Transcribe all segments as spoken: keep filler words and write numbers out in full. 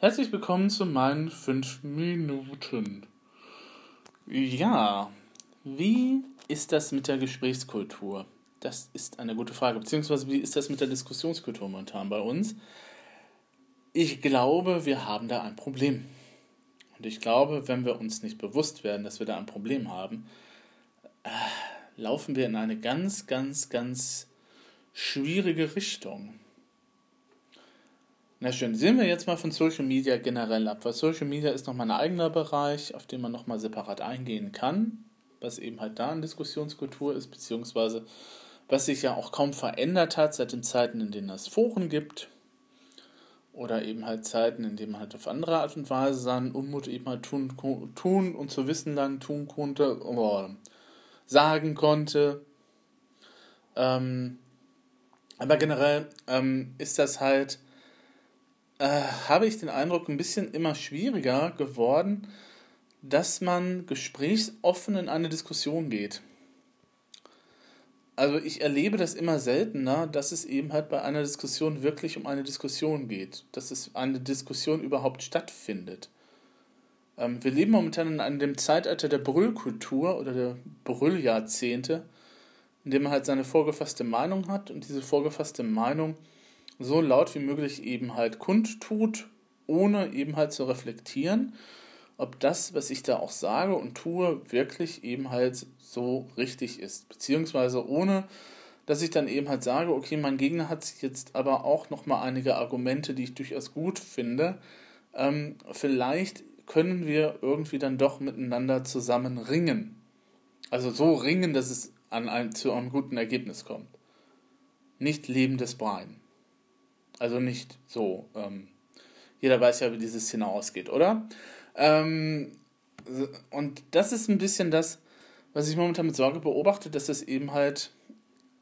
Herzlich willkommen zu meinen fünf Minuten. Ja, wie ist das mit der Gesprächskultur? Das ist eine gute Frage, beziehungsweise wie ist das mit der Diskussionskultur momentan bei uns? Ich glaube, wir haben da ein Problem. Und ich glaube, wenn wir uns nicht bewusst werden, dass wir da ein Problem haben, äh, laufen wir in eine ganz, ganz, ganz schwierige Richtung. Na schön, sehen wir jetzt mal von Social Media generell ab, weil Social Media ist nochmal ein eigener Bereich, auf den man nochmal separat eingehen kann, was eben halt da eine Diskussionskultur ist, beziehungsweise was sich ja auch kaum verändert hat seit den Zeiten, in denen es Foren gibt oder eben halt Zeiten, in denen man halt auf andere Art und Weise seinen Unmut eben halt tun, tun und zu wissen lang tun konnte, oder sagen konnte. Ähm, aber generell ähm, ist das halt... habe ich den Eindruck, ein bisschen immer schwieriger geworden, dass man gesprächsoffen in eine Diskussion geht. Also ich erlebe das immer seltener, dass es eben halt bei einer Diskussion wirklich um eine Diskussion geht, dass es eine Diskussion überhaupt stattfindet. Ähm, wir leben momentan in einem dem Zeitalter der Brüllkultur oder der Brülljahrzehnte, in dem man halt seine vorgefasste Meinung hat und diese vorgefasste Meinung so laut wie möglich eben halt kundtut, ohne eben halt zu reflektieren, ob das, was ich da auch sage und tue, wirklich eben halt so richtig ist. Beziehungsweise ohne, dass ich dann eben halt sage, okay, mein Gegner hat jetzt aber auch nochmal einige Argumente, die ich durchaus gut finde. Ähm, vielleicht können wir irgendwie dann doch miteinander zusammen ringen. Also so ringen, dass es an ein, zu einem guten Ergebnis kommt. Nicht lebendes Brein. Also nicht so, ähm, jeder weiß ja, wie diese Szene ausgeht, oder? Ähm, und das ist ein bisschen das, was ich momentan mit Sorge beobachte, dass das eben halt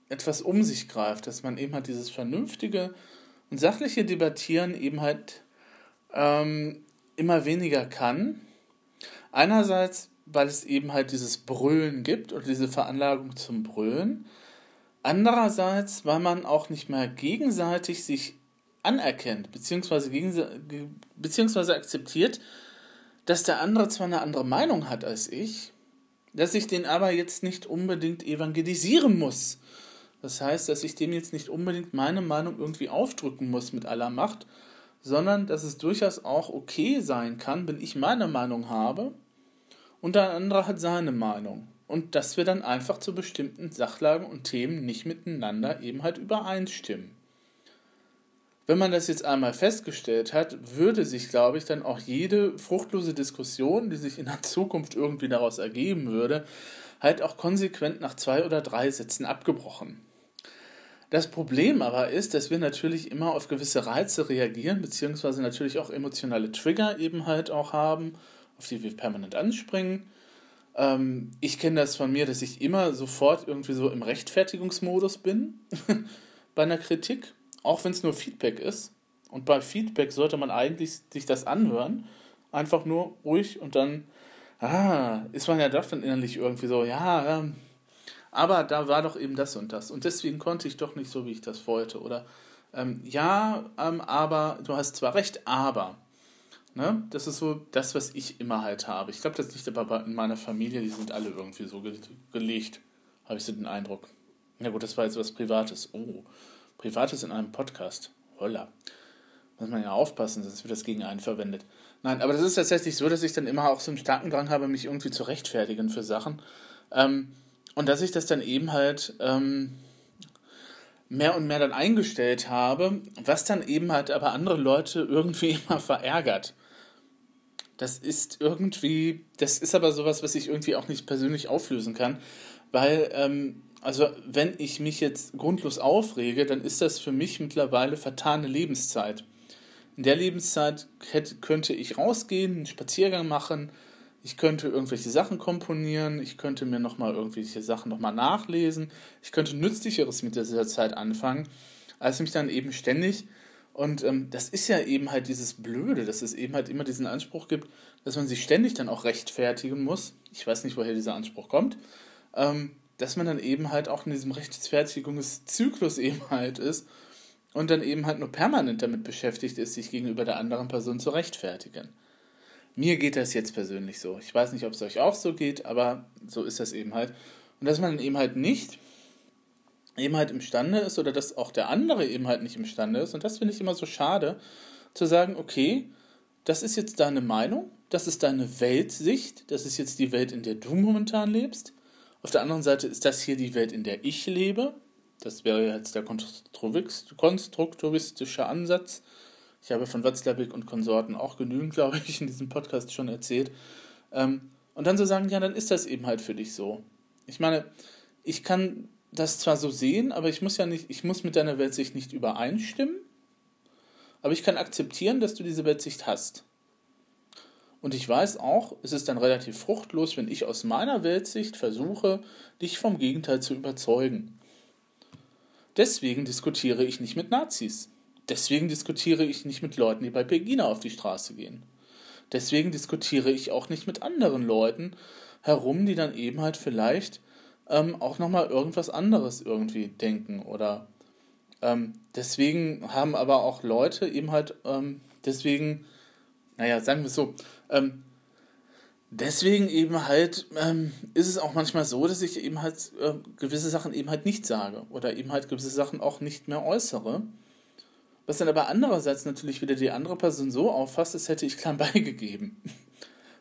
etwas um sich greift, dass man eben halt dieses vernünftige und sachliche Debattieren eben halt ähm, immer weniger kann. Einerseits, weil es eben halt dieses Brüllen gibt oder diese Veranlagung zum Brüllen. Andererseits, weil man auch nicht mehr gegenseitig sich anerkennt, beziehungsweise, gegense- beziehungsweise akzeptiert, dass der andere zwar eine andere Meinung hat als ich, dass ich den aber jetzt nicht unbedingt evangelisieren muss. Das heißt, dass ich dem jetzt nicht unbedingt meine Meinung irgendwie aufdrücken muss mit aller Macht, sondern dass es durchaus auch okay sein kann, wenn ich meine Meinung habe und der andere hat seine Meinung. Und dass wir dann einfach zu bestimmten Sachlagen und Themen nicht miteinander eben halt übereinstimmen. Wenn man das jetzt einmal festgestellt hat, würde sich, glaube ich, dann auch jede fruchtlose Diskussion, die sich in der Zukunft irgendwie daraus ergeben würde, halt auch konsequent nach zwei oder drei Sätzen abgebrochen. Das Problem aber ist, dass wir natürlich immer auf gewisse Reize reagieren, beziehungsweise natürlich auch emotionale Trigger eben halt auch haben, auf die wir permanent anspringen. Ich kenne das von mir, dass ich immer sofort irgendwie so im Rechtfertigungsmodus bin bei einer Kritik, auch wenn es nur Feedback ist. Und bei Feedback sollte man eigentlich sich das anhören, einfach nur ruhig und dann ah, ist man ja doch dann innerlich irgendwie so, ja, ähm, aber da war doch eben das und das und deswegen konnte ich doch nicht so, wie ich das wollte. Oder ähm, ja, ähm, aber, du hast zwar recht, aber... Ne? Das ist so das, was ich immer halt habe. Ich glaube, das liegt aber in meiner Familie, die sind alle irgendwie so ge- gelegt, habe ich so den Eindruck. Na gut, das war jetzt was Privates. Oh, Privates in einem Podcast. Holla. Muss man ja aufpassen, sonst wird das gegen einen verwendet. Nein, aber das ist tatsächlich so, dass ich dann immer auch so einen starken Drang habe, mich irgendwie zu rechtfertigen für Sachen. Ähm, und dass ich das dann eben halt... Ähm, mehr und mehr dann eingestellt habe, was dann eben halt aber andere Leute irgendwie immer verärgert. Das ist irgendwie, das ist aber sowas, was ich irgendwie auch nicht persönlich auflösen kann, weil, ähm, also wenn ich mich jetzt grundlos aufrege, dann ist das für mich mittlerweile vertane Lebenszeit. In der Lebenszeit hätte, könnte ich rausgehen, einen Spaziergang machen, ich könnte irgendwelche Sachen komponieren, ich könnte mir nochmal irgendwelche Sachen nochmal nachlesen, ich könnte Nützlicheres mit dieser Zeit anfangen, als mich dann eben ständig, und ähm, das ist ja eben halt dieses Blöde, dass es eben halt immer diesen Anspruch gibt, dass man sich ständig dann auch rechtfertigen muss, ich weiß nicht, woher dieser Anspruch kommt, ähm, dass man dann eben halt auch in diesem Rechtfertigungszyklus eben halt ist und dann eben halt nur permanent damit beschäftigt ist, sich gegenüber der anderen Person zu rechtfertigen. Mir geht das jetzt persönlich so. Ich weiß nicht, ob es euch auch so geht, aber so ist das eben halt. Und dass man eben halt nicht eben halt imstande ist oder dass auch der andere eben halt nicht imstande ist, und das finde ich immer so schade, zu sagen, okay, das ist jetzt deine Meinung, das ist deine Weltsicht, das ist jetzt die Welt, in der du momentan lebst. Auf der anderen Seite ist das hier die Welt, in der ich lebe. Das wäre jetzt der konstruktivistische Ansatz. Ich habe von Watzlawick und Konsorten auch genügend, glaube ich, in diesem Podcast schon erzählt. Und dann zu sagen, ja, dann ist das eben halt für dich so. Ich meine, ich kann das zwar so sehen, aber ich muss ja nicht, ich muss mit deiner Weltsicht nicht übereinstimmen, aber ich kann akzeptieren, dass du diese Weltsicht hast. Und ich weiß auch, es ist dann relativ fruchtlos, wenn ich aus meiner Weltsicht versuche, dich vom Gegenteil zu überzeugen. Deswegen diskutiere ich nicht mit Nazis. Deswegen diskutiere ich nicht mit Leuten, die bei Pegida auf die Straße gehen. Deswegen diskutiere ich auch nicht mit anderen Leuten herum, die dann eben halt vielleicht ähm, auch nochmal irgendwas anderes irgendwie denken. Oder ähm, deswegen haben aber auch Leute eben halt, ähm, deswegen, naja, sagen wir es so, ähm, deswegen eben halt ähm, ist es auch manchmal so, dass ich eben halt äh, gewisse Sachen eben halt nicht sage oder eben halt gewisse Sachen auch nicht mehr äußere. Was dann aber andererseits natürlich wieder die andere Person so auffasst, als hätte ich klein beigegeben,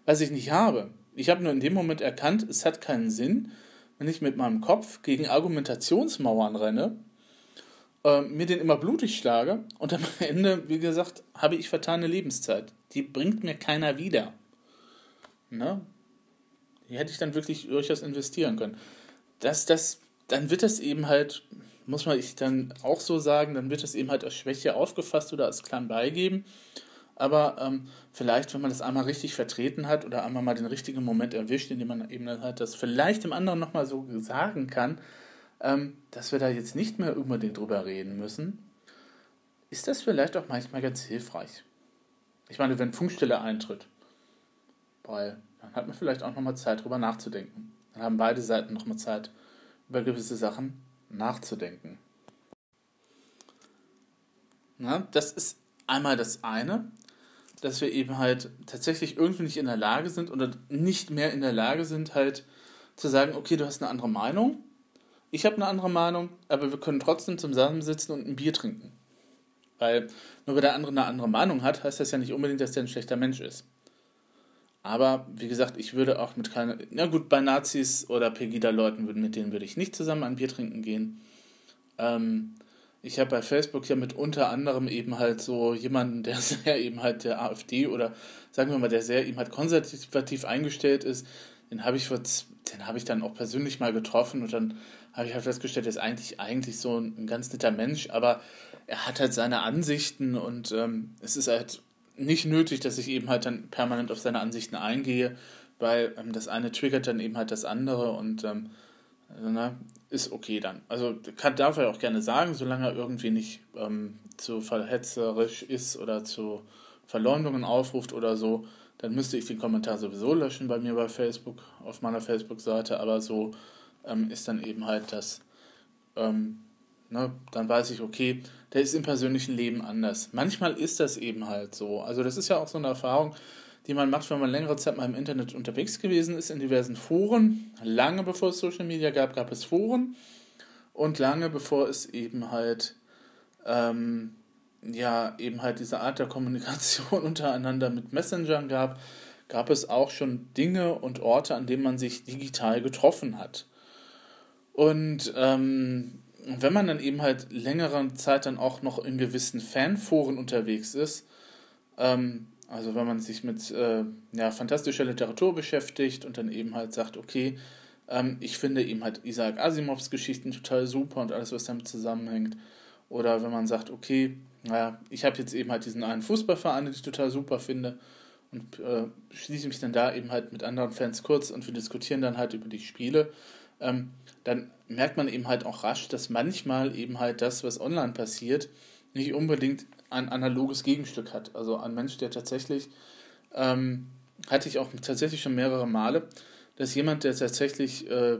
was ich nicht habe. Ich habe nur in dem Moment erkannt, es hat keinen Sinn, wenn ich mit meinem Kopf gegen Argumentationsmauern renne, äh, mir den immer blutig schlage und am Ende, wie gesagt, habe ich vertane Lebenszeit. Die bringt mir keiner wieder. Ne? Die hätte ich dann wirklich durchaus investieren können. Das, das, dann wird das eben halt... muss man ich dann auch so sagen, dann wird das eben halt als Schwäche aufgefasst oder als klein beigeben. Aber ähm, vielleicht, wenn man das einmal richtig vertreten hat oder einmal mal den richtigen Moment erwischt, in dem man eben halt das vielleicht dem anderen nochmal so sagen kann, ähm, dass wir da jetzt nicht mehr unbedingt drüber reden müssen, ist das vielleicht auch manchmal ganz hilfreich. Ich meine, wenn Funkstille eintritt, weil dann hat man vielleicht auch nochmal Zeit, drüber nachzudenken. Dann haben beide Seiten nochmal Zeit, über gewisse Sachen nachzudenken. Na, das ist einmal das eine, dass wir eben halt tatsächlich irgendwie nicht in der Lage sind oder nicht mehr in der Lage sind, halt zu sagen, okay, du hast eine andere Meinung, ich habe eine andere Meinung, aber wir können trotzdem zusammensitzen und ein Bier trinken. Weil nur weil der andere eine andere Meinung hat, heißt das ja nicht unbedingt, dass der ein schlechter Mensch ist. Aber, wie gesagt, ich würde auch mit keiner... Na gut, bei Nazis oder Pegida-Leuten, mit denen würde ich nicht zusammen ein Bier trinken gehen. Ähm, ich habe bei Facebook ja mit unter anderem eben halt so jemanden, der sehr eben halt der AfD oder, sagen wir mal, der sehr eben halt konservativ eingestellt ist, den habe ich, den habe ich dann auch persönlich mal getroffen und dann habe ich halt festgestellt, der ist eigentlich, eigentlich so ein ganz netter Mensch, aber er hat halt seine Ansichten und ähm, es ist halt... nicht nötig, dass ich eben halt dann permanent auf seine Ansichten eingehe, weil ähm, das eine triggert dann eben halt das andere und ähm, also, na, ist okay dann. Also kann, darf er auch gerne sagen, solange er irgendwie nicht ähm, zu verhetzerisch ist oder zu Verleumdungen aufruft oder so, dann müsste ich den Kommentar sowieso löschen bei mir bei Facebook, auf meiner Facebook-Seite, aber so ähm, ist dann eben halt das... Ähm, Ne, dann weiß ich, okay, der ist im persönlichen Leben anders. Manchmal ist das eben halt so. Also das ist ja auch so eine Erfahrung, die man macht, wenn man längere Zeit mal im Internet unterwegs gewesen ist, in diversen Foren. Lange bevor es Social Media gab, gab es Foren. Und lange bevor es eben halt, ähm, ja, eben halt diese Art der Kommunikation untereinander mit Messengern gab, gab es auch schon Dinge und Orte, an denen man sich digital getroffen hat. Und, ähm, Und wenn man dann eben halt längere Zeit dann auch noch in gewissen Fanforen unterwegs ist, ähm, also wenn man sich mit äh, ja, fantastischer Literatur beschäftigt und dann eben halt sagt, okay, ähm, ich finde eben halt Isaac Asimovs Geschichten total super und alles, was damit zusammenhängt. Oder wenn man sagt, okay, naja, ich habe jetzt eben halt diesen einen Fußballverein, den ich total super finde und äh, schließe mich dann da eben halt mit anderen Fans kurz und wir diskutieren dann halt über die Spiele, ähm, dann merkt man eben halt auch rasch, dass manchmal eben halt das, was online passiert, nicht unbedingt ein analoges Gegenstück hat. Also ein Mensch, der tatsächlich, ähm, hatte ich auch tatsächlich schon mehrere Male, dass jemand, der tatsächlich, äh,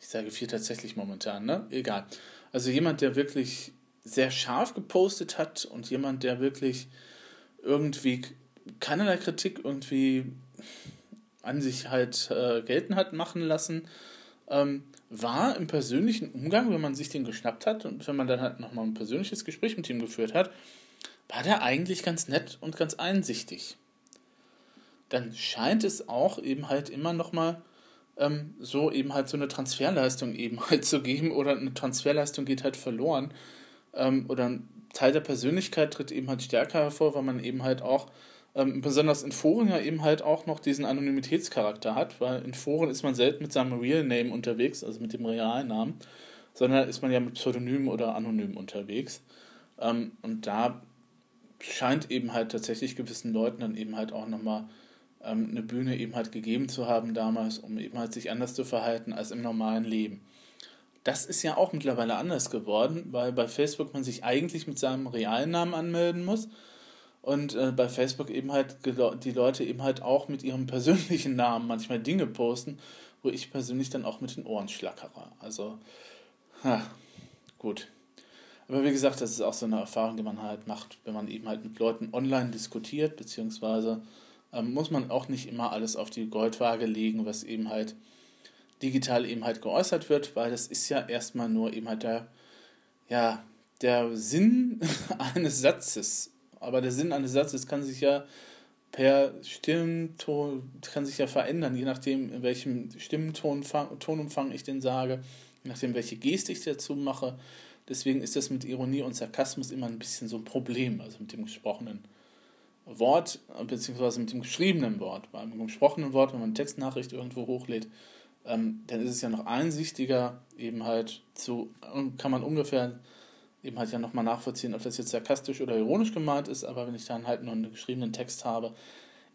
ich sage viel tatsächlich momentan, ne? Egal. Also jemand, der wirklich sehr scharf gepostet hat und jemand, der wirklich irgendwie keinerlei Kritik irgendwie an sich halt äh, gelten hat machen lassen, ähm, war im persönlichen Umgang, wenn man sich den geschnappt hat und wenn man dann halt nochmal ein persönliches Gespräch mit ihm geführt hat, war der eigentlich ganz nett und ganz einsichtig. Dann scheint es auch eben halt immer nochmal ähm, so eben halt so eine Transferleistung eben halt zu geben oder eine Transferleistung geht halt verloren ähm, oder ein Teil der Persönlichkeit tritt eben halt stärker hervor, weil man eben halt auch Ähm, besonders in Foren ja eben halt auch noch diesen Anonymitätscharakter hat, weil in Foren ist man selten mit seinem Real Name unterwegs, also mit dem realen Namen, sondern ist man ja mit Pseudonym oder Anonym unterwegs. Ähm, und da scheint eben halt tatsächlich gewissen Leuten dann eben halt auch nochmal ähm, eine Bühne eben halt gegeben zu haben damals, um eben halt sich anders zu verhalten als im normalen Leben. Das ist ja auch mittlerweile anders geworden, weil bei Facebook man sich eigentlich mit seinem realen Namen anmelden muss, und äh, bei Facebook eben halt die Leute eben halt auch mit ihrem persönlichen Namen manchmal Dinge posten, wo ich persönlich dann auch mit den Ohren schlackere. Also, ha, gut. Aber wie gesagt, das ist auch so eine Erfahrung, die man halt macht, wenn man eben halt mit Leuten online diskutiert, beziehungsweise ähm, muss man auch nicht immer alles auf die Goldwaage legen, was eben halt digital eben halt geäußert wird, weil das ist ja erstmal nur eben halt der, ja, der Sinn eines Satzes. Aber der Sinn eines Satzes kann sich ja per Stimmton, kann sich ja verändern, je nachdem, in welchem Stimmtonumfang ich den sage, je nachdem, welche Geste ich dazu mache. Deswegen ist das mit Ironie und Sarkasmus immer ein bisschen so ein Problem, also mit dem gesprochenen Wort, beziehungsweise mit dem geschriebenen Wort. Beim gesprochenen Wort, wenn man eine Textnachricht irgendwo hochlädt, ähm, dann ist es ja noch einsichtiger, eben halt zu, kann man ungefähr eben halt ja nochmal nachvollziehen, ob das jetzt sarkastisch oder ironisch gemeint ist, aber wenn ich dann halt noch einen geschriebenen Text habe,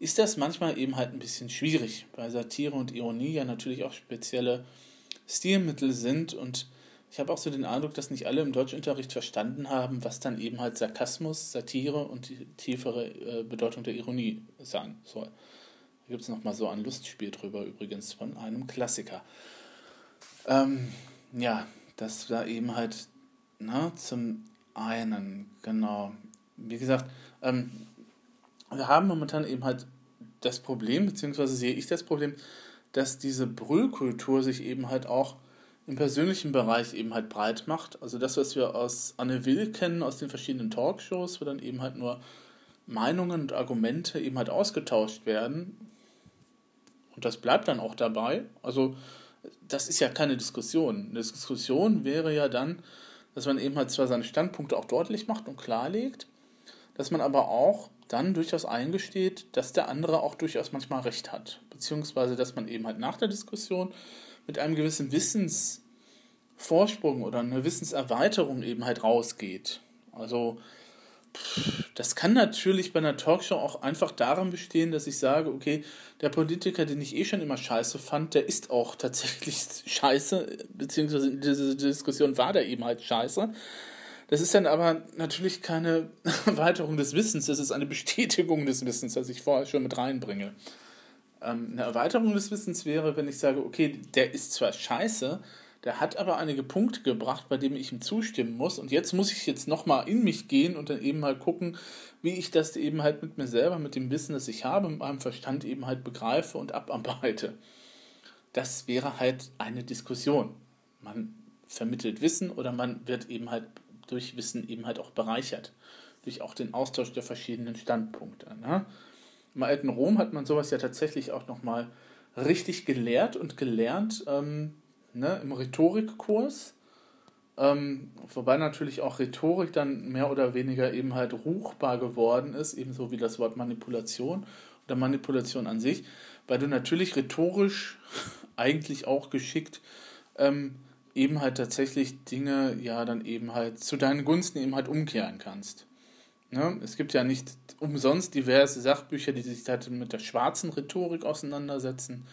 ist das manchmal eben halt ein bisschen schwierig, weil Satire und Ironie ja natürlich auch spezielle Stilmittel sind und ich habe auch so den Eindruck, dass nicht alle im Deutschunterricht verstanden haben, was dann eben halt Sarkasmus, Satire und die tiefere äh, Bedeutung der Ironie sein soll. Da gibt es nochmal so ein Lustspiel drüber übrigens von einem Klassiker. Ähm, ja, das war eben halt Na, zum einen, genau. Wie gesagt, ähm, wir haben momentan eben halt das Problem, beziehungsweise sehe ich das Problem, dass diese Brüllkultur sich eben halt auch im persönlichen Bereich eben halt breit macht. Also das, was wir aus Anne Will kennen, aus den verschiedenen Talkshows, wo dann eben halt nur Meinungen und Argumente eben halt ausgetauscht werden. Und das bleibt dann auch dabei. Also das ist ja keine Diskussion. Eine Diskussion wäre ja dann, dass man eben halt zwar seine Standpunkte auch deutlich macht und klarlegt, dass man aber auch dann durchaus eingesteht, dass der andere auch durchaus manchmal recht hat. Beziehungsweise, dass man eben halt nach der Diskussion mit einem gewissen Wissensvorsprung oder einer Wissenserweiterung eben halt rausgeht. Also das kann natürlich bei einer Talkshow auch einfach darin bestehen, dass ich sage, okay, der Politiker, den ich eh schon immer scheiße fand, der ist auch tatsächlich scheiße, beziehungsweise in dieser Diskussion war der eben halt scheiße. Das ist dann aber natürlich keine Erweiterung des Wissens, das ist eine Bestätigung des Wissens, das ich vorher schon mit reinbringe. Eine Erweiterung des Wissens wäre, wenn ich sage, okay, der ist zwar scheiße, der hat aber einige Punkte gebracht, bei denen ich ihm zustimmen muss. Und jetzt muss ich jetzt nochmal in mich gehen und dann eben mal gucken, wie ich das eben halt mit mir selber, mit dem Wissen, das ich habe, mit meinem Verstand eben halt begreife und abarbeite. Das wäre halt eine Diskussion. Man vermittelt Wissen oder man wird eben halt durch Wissen eben halt auch bereichert. Durch auch den Austausch der verschiedenen Standpunkte. Ne? Im alten Rom hat man sowas ja tatsächlich auch nochmal richtig gelehrt und gelernt, ähm, Ne, im Rhetorikkurs, ähm, wobei natürlich auch Rhetorik dann mehr oder weniger eben halt ruchbar geworden ist, ebenso wie das Wort Manipulation oder Manipulation an sich, weil du natürlich rhetorisch eigentlich auch geschickt ähm, eben halt tatsächlich Dinge ja dann eben halt zu deinen Gunsten eben halt umkehren kannst. Ne? Es gibt ja nicht umsonst diverse Sachbücher, die sich halt mit der schwarzen Rhetorik auseinandersetzen,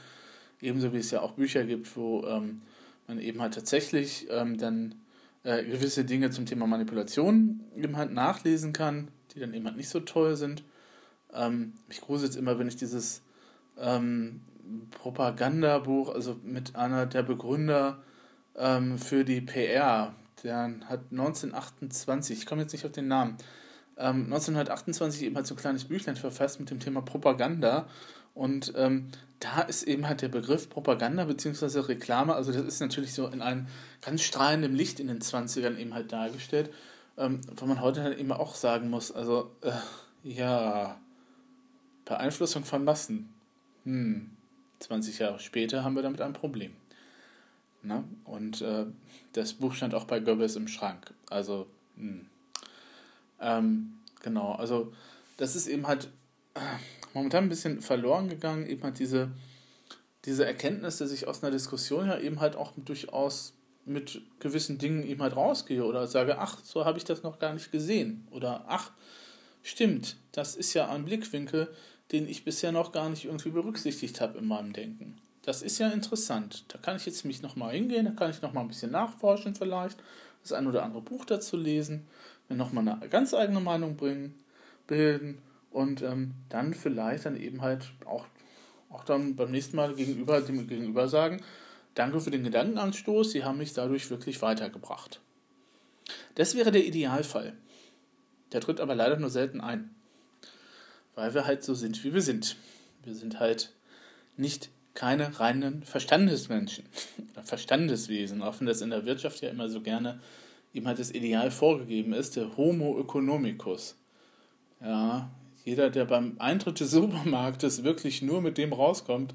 ebenso wie es ja auch Bücher gibt, wo ähm, man eben halt tatsächlich ähm, dann äh, gewisse Dinge zum Thema Manipulation eben halt nachlesen kann, die dann eben halt nicht so toll sind. Ähm, ich gruselt jetzt immer, wenn ich dieses ähm, Propagandabuch, also mit einer der Begründer ähm, für die P R der hat neunzehnhundertachtundzwanzig, ich komme jetzt nicht auf den Namen, ähm, neunzehnhundertachtundzwanzig eben halt so ein kleines Büchlein verfasst mit dem Thema Propaganda. Und ähm, da ist eben halt der Begriff Propaganda bzw. Reklame, also das ist natürlich so in einem ganz strahlenden Licht in den zwanzigern eben halt dargestellt, ähm, weil man heute dann eben auch sagen muss, also äh, ja, Beeinflussung von Massen, hm, zwanzig Jahre später haben wir damit ein Problem. Na? Und äh, das Buch stand auch bei Goebbels im Schrank, also hm. ähm, genau, also das ist eben halt äh, momentan ein bisschen verloren gegangen, eben halt diese, diese Erkenntnis, dass ich aus einer Diskussion ja eben halt auch durchaus mit gewissen Dingen eben halt rausgehe oder sage, ach, so habe ich das noch gar nicht gesehen oder ach, stimmt, das ist ja ein Blickwinkel, den ich bisher noch gar nicht irgendwie berücksichtigt habe in meinem Denken. Das ist ja interessant, da kann ich jetzt mich nochmal hingehen, da kann ich nochmal ein bisschen nachforschen vielleicht, das ein oder andere Buch dazu lesen, mir nochmal eine ganz eigene Meinung bringen, bilden. Und ähm, dann vielleicht dann eben halt auch, auch dann beim nächsten Mal gegenüber dem Gegenüber sagen, danke für den Gedankenanstoß, Sie haben mich dadurch wirklich weitergebracht. Das wäre der Idealfall. Der tritt aber leider nur selten ein. Weil wir halt so sind, wie wir sind. Wir sind halt nicht keine reinen Verstandesmenschen. Verstandeswesen, auch wenn das in der Wirtschaft ja immer so gerne eben halt das Ideal vorgegeben ist, der Homo economicus. Ja, jeder, der beim Eintritt des Supermarktes wirklich nur mit dem rauskommt,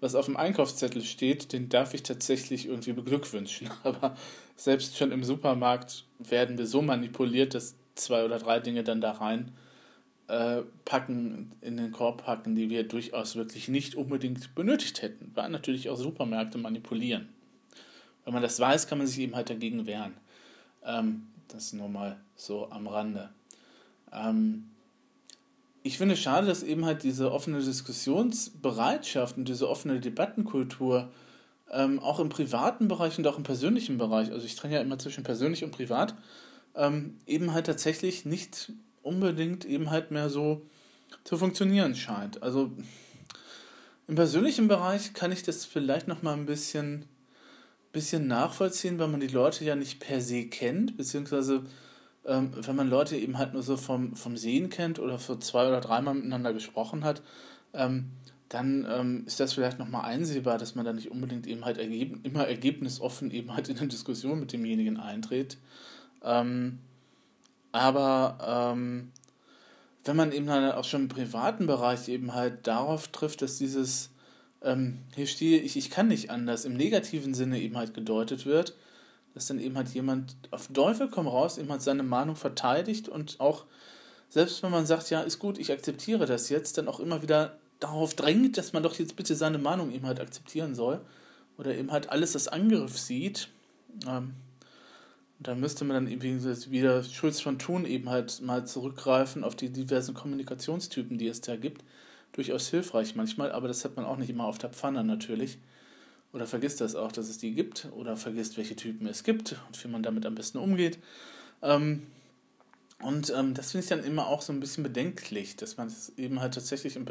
was auf dem Einkaufszettel steht, den darf ich tatsächlich irgendwie beglückwünschen. Aber selbst schon im Supermarkt werden wir so manipuliert, dass zwei oder drei Dinge dann da rein äh, packen, in den Korb packen, die wir durchaus wirklich nicht unbedingt benötigt hätten. Weil natürlich auch Supermärkte manipulieren. Wenn man das weiß, kann man sich eben halt dagegen wehren. Ähm, das nur mal so am Rande. Ähm... Ich finde es schade, dass eben halt diese offene Diskussionsbereitschaft und diese offene Debattenkultur ähm, auch im privaten Bereich und auch im persönlichen Bereich, also ich trenne ja immer zwischen persönlich und privat, ähm, eben halt tatsächlich nicht unbedingt eben halt mehr so zu funktionieren scheint. Also im persönlichen Bereich kann ich das vielleicht nochmal ein bisschen, bisschen nachvollziehen, weil man die Leute ja nicht per se kennt, beziehungsweise wenn man Leute eben halt nur so vom, vom Sehen kennt oder für zwei oder dreimal miteinander gesprochen hat, ähm, dann ähm, ist das vielleicht nochmal einsehbar, dass man da nicht unbedingt eben halt ergeb- immer ergebnisoffen eben halt in eine Diskussion mit demjenigen eintritt. Ähm, aber ähm, wenn man eben halt auch schon im privaten Bereich eben halt darauf trifft, dass dieses ähm, hier stehe ich, ich kann nicht anders, im negativen Sinne eben halt gedeutet wird, dass dann eben halt jemand auf Teufel komm raus eben halt seine Meinung verteidigt und auch, selbst wenn man sagt, ja, ist gut, ich akzeptiere das jetzt, dann auch immer wieder darauf drängt, dass man doch jetzt bitte seine Meinung eben halt akzeptieren soll oder eben halt alles als Angriff sieht. Ähm, und dann müsste man dann eben wieder Schulz von Thun eben halt mal zurückgreifen auf die diversen Kommunikationstypen, die es da gibt. Durchaus hilfreich manchmal, aber das hat man auch nicht immer auf der Pfanne natürlich. Oder vergisst das auch, dass es die gibt. Oder vergisst, welche Typen es gibt und wie man damit am besten umgeht. Ähm, und ähm, das finde ich dann immer auch so ein bisschen bedenklich, dass man das eben halt tatsächlich im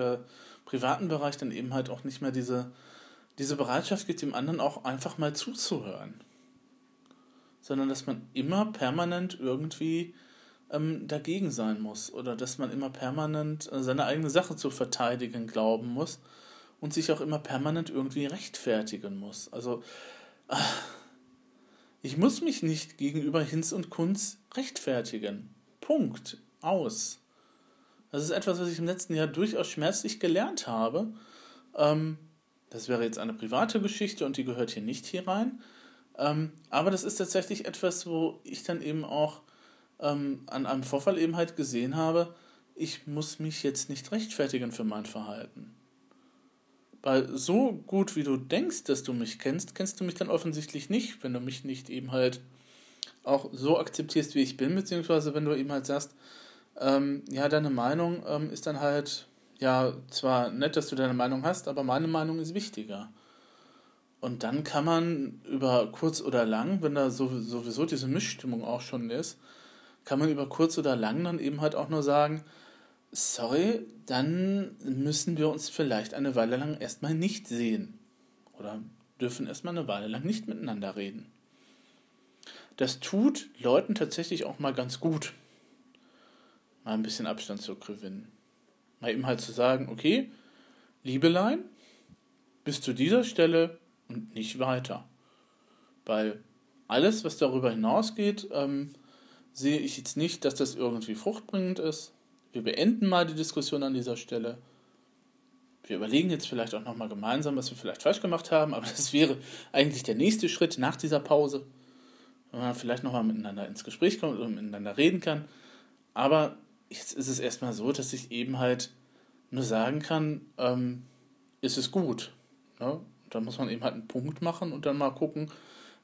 privaten Bereich dann eben halt auch nicht mehr diese, diese Bereitschaft gibt, dem anderen auch einfach mal zuzuhören. Sondern dass man immer permanent irgendwie ähm, dagegen sein muss. Oder dass man immer permanent äh, seine eigene Sache zu verteidigen glauben muss. Und sich auch immer permanent irgendwie rechtfertigen muss. Also, ich muss mich nicht gegenüber Hinz und Kunz rechtfertigen. Punkt. Aus. Das ist etwas, was ich im letzten Jahr durchaus schmerzlich gelernt habe. Ähm, das wäre jetzt eine private Geschichte und die gehört hier nicht hier rein. Ähm, aber das ist tatsächlich etwas, wo ich dann eben auch ähm, an einem Vorfall eben halt gesehen habe, ich muss mich jetzt nicht rechtfertigen für mein Verhalten. Weil so gut, wie du denkst, dass du mich kennst, kennst du mich dann offensichtlich nicht, wenn du mich nicht eben halt auch so akzeptierst, wie ich bin, beziehungsweise wenn du eben halt sagst, ähm, ja, deine Meinung ähm, ist dann halt, ja, zwar nett, dass du deine Meinung hast, aber meine Meinung ist wichtiger. Und dann kann man über kurz oder lang, wenn da sowieso diese Missstimmung auch schon ist, kann man über kurz oder lang dann eben halt auch nur sagen, sorry, dann müssen wir uns vielleicht eine Weile lang erstmal nicht sehen. Oder dürfen erstmal eine Weile lang nicht miteinander reden. das tut Leuten tatsächlich auch mal ganz gut, mal ein bisschen Abstand zu gewinnen. Mal eben halt zu sagen, okay, Liebelein, bis zu dieser Stelle und nicht weiter. Weil alles, was darüber hinausgeht, ähm, sehe ich jetzt nicht, dass das irgendwie fruchtbringend ist. Wir beenden mal die Diskussion an dieser Stelle. Wir überlegen jetzt vielleicht auch nochmal gemeinsam, was wir vielleicht falsch gemacht haben, aber das wäre eigentlich der nächste Schritt nach dieser Pause, wenn man vielleicht nochmal miteinander ins Gespräch kommt oder miteinander reden kann. Aber jetzt ist es erstmal so, dass ich eben halt nur sagen kann, ähm, ist es gut. Ne? Da muss man eben halt einen Punkt machen und dann mal gucken,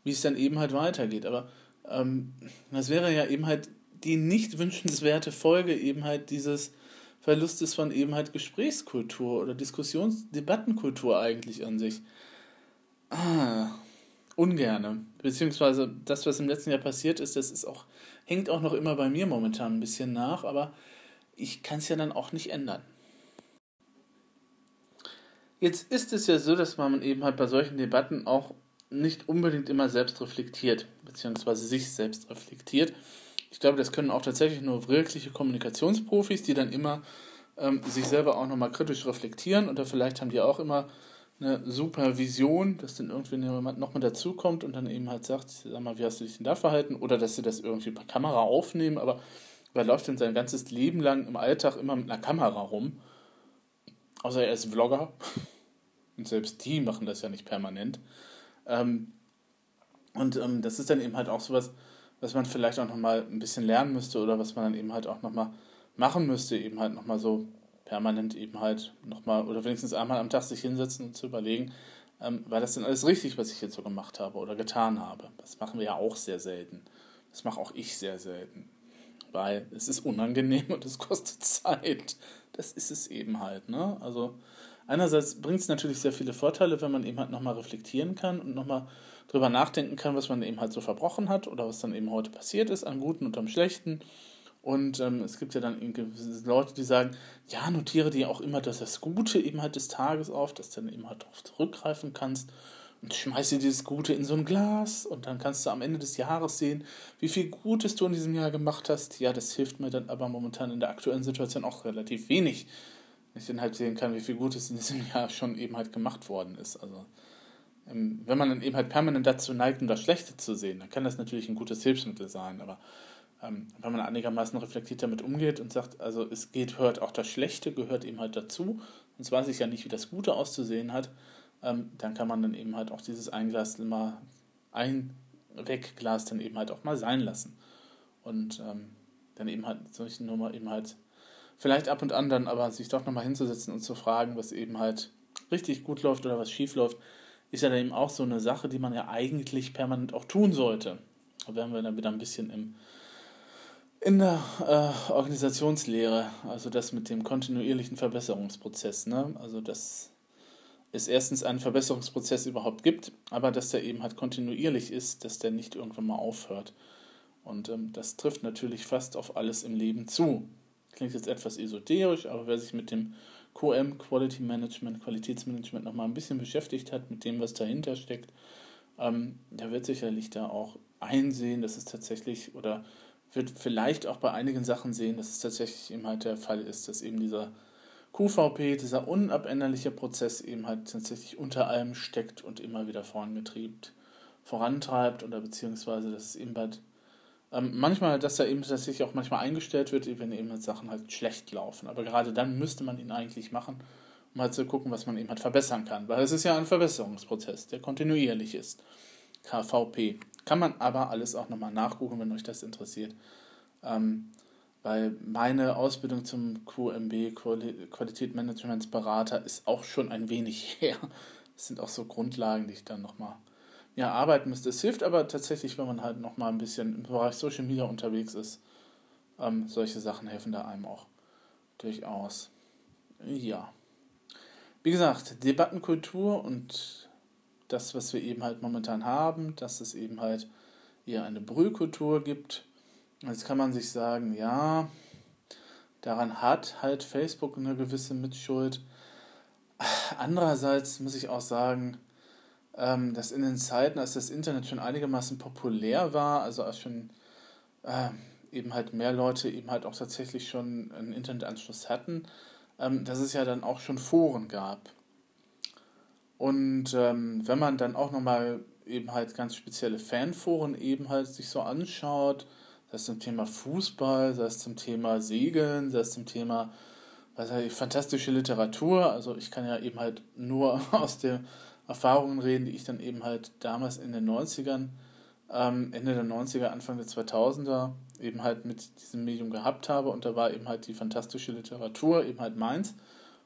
wie es dann eben halt weitergeht. Aber ähm, das wäre ja eben halt die nicht wünschenswerte Folge eben halt dieses Verlustes von eben halt Gesprächskultur oder Diskussionsdebattenkultur eigentlich an sich. Ah, ungerne. Beziehungsweise das, was im letzten Jahr passiert ist, das ist auch, hängt auch noch immer bei mir momentan ein bisschen nach, aber ich kann es ja dann auch nicht ändern. Jetzt ist es ja so, dass man eben halt bei solchen Debatten auch nicht unbedingt immer selbst reflektiert, beziehungsweise sich selbst reflektiert. Ich glaube, das können auch tatsächlich nur wirkliche Kommunikationsprofis, die dann immer ähm, sich selber auch nochmal kritisch reflektieren, oder vielleicht haben die auch immer eine super Vision, dass dann irgendwie jemand nochmal dazukommt und dann eben halt sagt, sag mal, wie hast du dich denn da verhalten, oder dass sie das irgendwie per Kamera aufnehmen, aber wer läuft denn sein ganzes Leben lang im Alltag immer mit einer Kamera rum? Außer er ist Vlogger. Und selbst die machen das ja nicht permanent. Ähm, und ähm, das ist dann eben halt auch sowas, was man vielleicht auch nochmal ein bisschen lernen müsste oder was man dann eben halt auch nochmal machen müsste, eben halt nochmal so permanent eben halt nochmal oder wenigstens einmal am Tag sich hinsetzen und zu überlegen, ähm, war das denn alles richtig, was ich jetzt so gemacht habe oder getan habe? Das machen wir ja auch sehr selten. Das mache auch ich sehr selten. Weil es ist unangenehm und es kostet Zeit. Das ist es eben halt, ne? Also einerseits bringt es natürlich sehr viele Vorteile, wenn man eben halt nochmal reflektieren kann und nochmal drüber nachdenken kann, was man eben halt so verbrochen hat oder was dann eben heute passiert ist, am Guten und am Schlechten. Und ähm, es gibt ja dann Leute, die sagen, ja, notiere dir auch immer das, das Gute eben halt des Tages auf, dass du dann eben halt darauf zurückgreifen kannst und schmeiß dir dieses Gute in so ein Glas und dann kannst du am Ende des Jahres sehen, wie viel Gutes du in diesem Jahr gemacht hast. Ja, das hilft mir dann aber momentan in der aktuellen Situation auch relativ wenig. Ich dann halt sehen kann, wie viel Gutes in diesem Jahr schon eben halt gemacht worden ist. Also wenn man dann eben halt permanent dazu neigt, um das Schlechte zu sehen, dann kann das natürlich ein gutes Hilfsmittel sein. Aber ähm, wenn man einigermaßen reflektiert damit umgeht und sagt, also es geht, hört auch das Schlechte, gehört eben halt dazu. Sonst weiß ich ja nicht, wie das Gute auszusehen hat. Ähm, dann kann man dann eben halt auch dieses Einglas mal, ein Wegglas dann eben halt auch mal sein lassen. Und ähm, dann eben halt solche Nummer eben halt vielleicht ab und an dann aber sich doch nochmal hinzusetzen und zu fragen, was eben halt richtig gut läuft oder was schief läuft, ist ja dann eben auch so eine Sache, die man ja eigentlich permanent auch tun sollte. Da wären wir dann wieder ein bisschen im, in der äh, Organisationslehre, also das mit dem kontinuierlichen Verbesserungsprozess, ne? Also dass es erstens einen Verbesserungsprozess überhaupt gibt, aber dass der eben halt kontinuierlich ist, dass der nicht irgendwann mal aufhört. Und ähm, das trifft natürlich fast auf alles im Leben zu. Klingt jetzt etwas esoterisch, aber wer sich mit dem Q M, Quality Management, Qualitätsmanagement nochmal ein bisschen beschäftigt hat, mit dem, was dahinter steckt, ähm, der wird sicherlich da auch einsehen, dass es tatsächlich, oder wird vielleicht auch bei einigen Sachen sehen, dass es tatsächlich eben halt der Fall ist, dass eben dieser Q V P, dieser unabänderliche Prozess eben halt tatsächlich unter allem steckt und immer wieder vorangetrieben, vorantreibt oder beziehungsweise, dass es eben halt manchmal, dass er eben tatsächlich auch manchmal eingestellt wird, wenn eben Sachen halt schlecht laufen. Aber gerade dann müsste man ihn eigentlich machen, um halt zu gucken, was man eben halt verbessern kann. Weil es ist ja ein Verbesserungsprozess, der kontinuierlich ist. K V P. Kann man aber alles auch nochmal nachgucken, wenn euch das interessiert. Ähm, weil meine Ausbildung zum Q M B, Qualitätsmanagementsberater, ist auch schon ein wenig her. Das sind auch so Grundlagen, die ich dann nochmal... ja, arbeiten müsste. Es hilft aber tatsächlich, wenn man halt nochmal ein bisschen im Bereich Social Media unterwegs ist. Ähm, solche Sachen helfen da einem auch durchaus. Ja. Wie gesagt, Debattenkultur und das, was wir eben halt momentan haben, dass es eben halt eher eine Brüllkultur gibt. Jetzt kann man sich sagen, ja, daran hat halt Facebook eine gewisse Mitschuld. Andererseits muss ich auch sagen, ähm, dass in den Zeiten, als das Internet schon einigermaßen populär war, also als schon äh, eben halt mehr Leute eben halt auch tatsächlich schon einen Internetanschluss hatten, ähm, dass es ja dann auch schon Foren gab. Und ähm, wenn man dann auch nochmal eben halt ganz spezielle Fanforen eben halt sich so anschaut, sei es zum Thema Fußball, sei es zum Thema Segeln, sei es zum Thema was heißt, fantastische Literatur, also ich kann ja eben halt nur aus den Erfahrungen reden, die ich dann eben halt damals in den neunzigern, ähm, Ende der neunziger, Anfang der zweitausender eben halt mit diesem Medium gehabt habe, und da war eben halt die fantastische Literatur eben halt meins,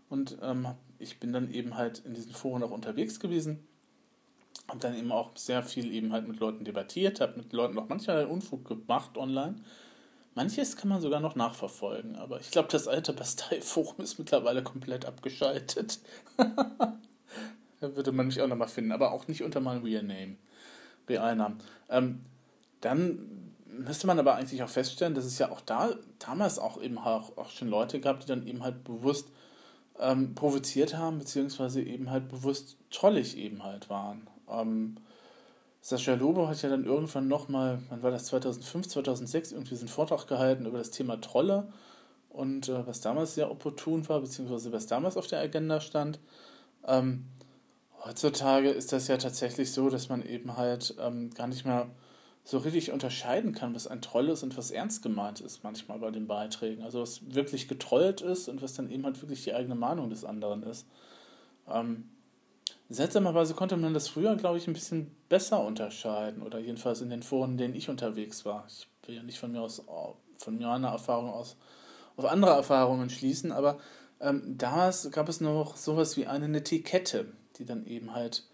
und ähm, ich bin dann eben halt in diesen Foren auch unterwegs gewesen, habe dann eben auch sehr viel eben halt mit Leuten debattiert, habe mit Leuten auch manchmal Unfug gemacht online. Manches kann man sogar noch nachverfolgen, aber ich glaube, das alte Bastei-Forum ist mittlerweile komplett abgeschaltet. Da würde man mich auch nochmal finden, aber auch nicht unter meinem Real Name. Realnamen. Ähm, dann müsste man aber eigentlich auch feststellen, dass es ja auch da damals auch eben auch, auch schon Leute gab, die dann eben halt bewusst ähm, provoziert haben, beziehungsweise eben halt bewusst trollig eben halt waren. Ähm, Sascha Lobo hat ja dann irgendwann nochmal, wann war das, zweitausendfünf, zweitausendsechs, irgendwie so einen Vortrag gehalten über das Thema Trolle und äh, was damals sehr opportun war, beziehungsweise was damals auf der Agenda stand. Ähm, heutzutage ist das ja tatsächlich so, dass man eben halt ähm, gar nicht mehr so richtig unterscheiden kann, was ein Troll ist und was ernst gemeint ist manchmal bei den Beiträgen. Also was wirklich getrollt ist und was dann eben halt wirklich die eigene Meinung des anderen ist. Ähm, Seltsamerweise konnte man das früher, glaube ich, ein bisschen besser unterscheiden, oder jedenfalls in den Foren, in denen ich unterwegs war. Ich will ja nicht von mir aus, von meiner Erfahrung aus auf andere Erfahrungen schließen, aber ähm, damals gab es noch sowas wie eine Etikette, die dann eben halt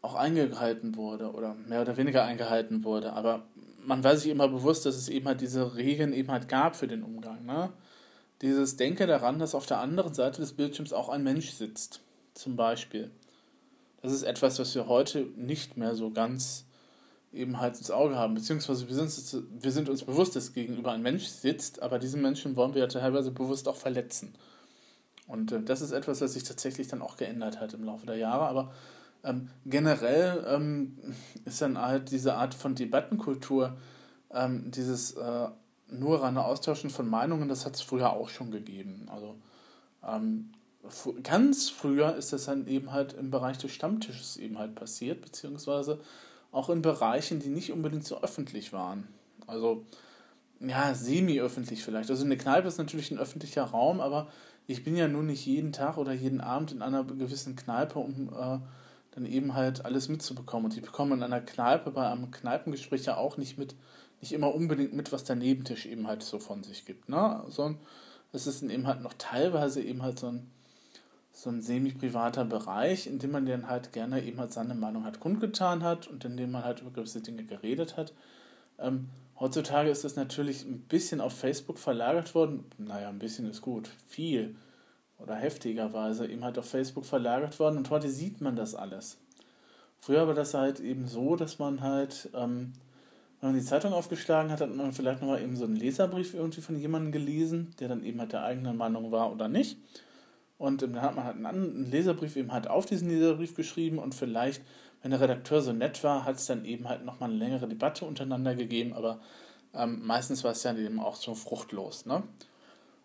auch eingehalten wurde oder mehr oder weniger eingehalten wurde. Aber man war sich immer bewusst, dass es eben halt diese Regeln eben halt gab für den Umgang. Ne? Dieses Denken daran, dass auf der anderen Seite des Bildschirms auch ein Mensch sitzt, zum Beispiel. Das ist etwas, was wir heute nicht mehr so ganz eben halt ins Auge haben. Beziehungsweise wir sind, wir sind uns bewusst, dass gegenüber ein Mensch sitzt, aber diesen Menschen wollen wir ja teilweise bewusst auch verletzen. Und äh, das ist etwas, was sich tatsächlich dann auch geändert hat im Laufe der Jahre. Aber ähm, generell ähm, ist dann halt diese Art von Debattenkultur, ähm, dieses äh, nur reine Austauschen von Meinungen, das hat es früher auch schon gegeben. Also ähm, Ganz früher ist das dann eben halt im Bereich des Stammtisches eben halt passiert, beziehungsweise auch in Bereichen, die nicht unbedingt so öffentlich waren. Also, ja, semi-öffentlich vielleicht. Also eine Kneipe ist natürlich ein öffentlicher Raum, aber ich bin ja nun nicht jeden Tag oder jeden Abend in einer gewissen Kneipe, um äh, dann eben halt alles mitzubekommen. Und ich bekomme in einer Kneipe bei einem Kneipengespräch ja auch nicht mit, nicht immer unbedingt mit, was der Nebentisch eben halt so von sich gibt. Ne? Sondern es ist dann eben halt noch teilweise eben halt so ein so ein semi-privater Bereich, in dem man dann halt gerne eben halt seine Meinung halt kundgetan hat und in dem man halt über gewisse Dinge geredet hat. Ähm, heutzutage ist das natürlich ein bisschen auf Facebook verlagert worden, naja, ein bisschen ist gut, viel oder heftigerweise eben halt auf Facebook verlagert worden, und heute sieht man das alles. Früher war das halt eben so, dass man halt, ähm, wenn man die Zeitung aufgeschlagen hat, hat man vielleicht nochmal eben so einen Leserbrief irgendwie von jemandem gelesen, der dann eben halt der eigenen Meinung war oder nicht. Und dann hat man halt einen Leserbrief eben halt auf diesen Leserbrief geschrieben, und vielleicht, wenn der Redakteur so nett war, hat es dann eben halt nochmal eine längere Debatte untereinander gegeben, aber ähm, meistens war es ja eben auch so fruchtlos. Ne?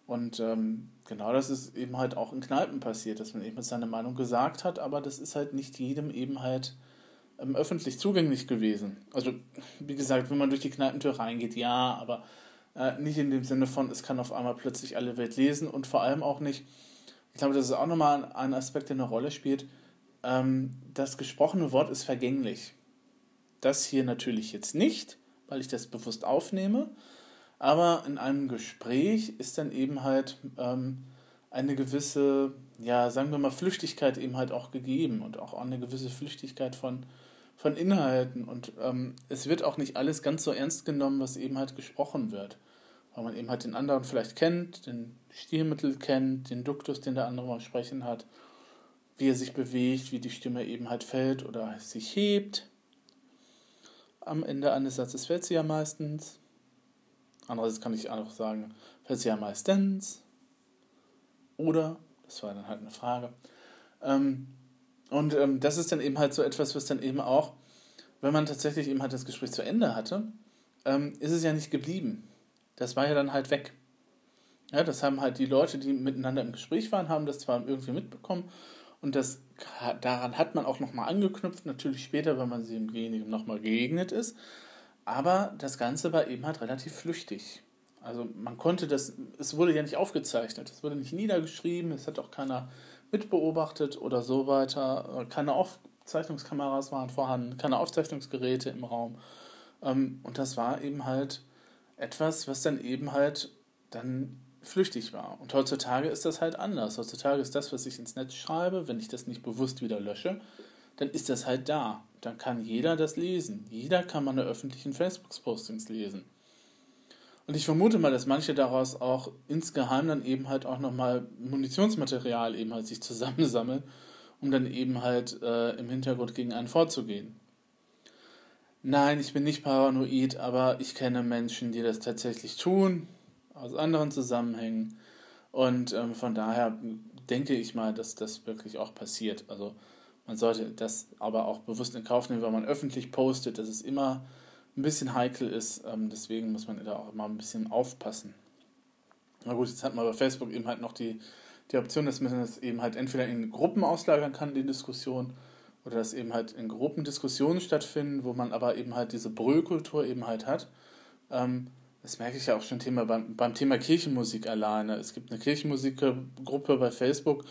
Und ähm, genau das ist eben halt auch in Kneipen passiert, dass man eben seine Meinung gesagt hat, aber das ist halt nicht jedem eben halt ähm, öffentlich zugänglich gewesen. Also wie gesagt, wenn man durch die Kneipentür reingeht, ja, aber äh, nicht in dem Sinne von, es kann auf einmal plötzlich alle Welt lesen, und vor allem auch nicht, ich glaube, das ist auch nochmal ein Aspekt, der eine Rolle spielt. Das gesprochene Wort ist vergänglich. Das hier natürlich jetzt nicht, weil ich das bewusst aufnehme. Aber in einem Gespräch ist dann eben halt eine gewisse, ja, sagen wir mal, Flüchtigkeit eben halt auch gegeben und auch eine gewisse Flüchtigkeit von, von Inhalten. Und es wird auch nicht alles ganz so ernst genommen, was eben halt gesprochen wird. Weil man eben halt den anderen vielleicht kennt, den Stilmittel kennt, den Duktus, den der andere mal sprechen hat, wie er sich bewegt, wie die Stimme eben halt fällt oder sich hebt. Am Ende eines Satzes fällt sie ja meistens. Andererseits kann ich auch sagen, fällt sie ja meistens. Oder, das war dann halt eine Frage. Ähm, Und ähm, das ist dann eben halt so etwas, was dann eben auch, wenn man tatsächlich eben halt das Gespräch zu Ende hatte, ähm, ist es ja nicht geblieben. Das war ja dann halt weg. Ja, das haben halt die Leute, die miteinander im Gespräch waren, haben das zwar irgendwie mitbekommen und das, daran hat man auch nochmal angeknüpft, natürlich später, wenn man demjenigen nochmal geregnet ist, aber das Ganze war eben halt relativ flüchtig. Also man konnte das, es wurde ja nicht aufgezeichnet, es wurde nicht niedergeschrieben, es hat auch keiner mitbeobachtet oder so weiter, keine Aufzeichnungskameras waren vorhanden, keine Aufzeichnungsgeräte im Raum und das war eben halt etwas, was dann eben halt dann flüchtig war. Und heutzutage ist das halt anders. Heutzutage ist das, was ich ins Netz schreibe, wenn ich das nicht bewusst wieder lösche, dann ist das halt da. Dann kann jeder das lesen. Jeder kann meine öffentlichen Facebook-Postings lesen. Und ich vermute mal, dass manche daraus auch insgeheim dann eben halt auch nochmal Munitionsmaterial eben halt sich zusammensammeln, um dann eben halt äh, im Hintergrund gegen einen vorzugehen. Nein, ich bin nicht paranoid, aber ich kenne Menschen, die das tatsächlich tun, aus anderen Zusammenhängen und ähm, von daher denke ich mal, dass das wirklich auch passiert. Also man sollte das aber auch bewusst in Kauf nehmen, weil man öffentlich postet, dass es immer ein bisschen heikel ist, ähm, deswegen muss man da auch mal ein bisschen aufpassen. Na gut, jetzt hat man bei Facebook eben halt noch die, die Option, dass man das eben halt entweder in Gruppen auslagern kann, die Diskussion, oder dass eben halt in Gruppen Diskussionen stattfinden, wo man aber eben halt diese Brüllkultur eben halt hat. Ähm, Das merke ich ja auch schon Thema beim, beim Thema Kirchenmusik alleine. Es gibt eine Kirchenmusikgruppe bei Facebook,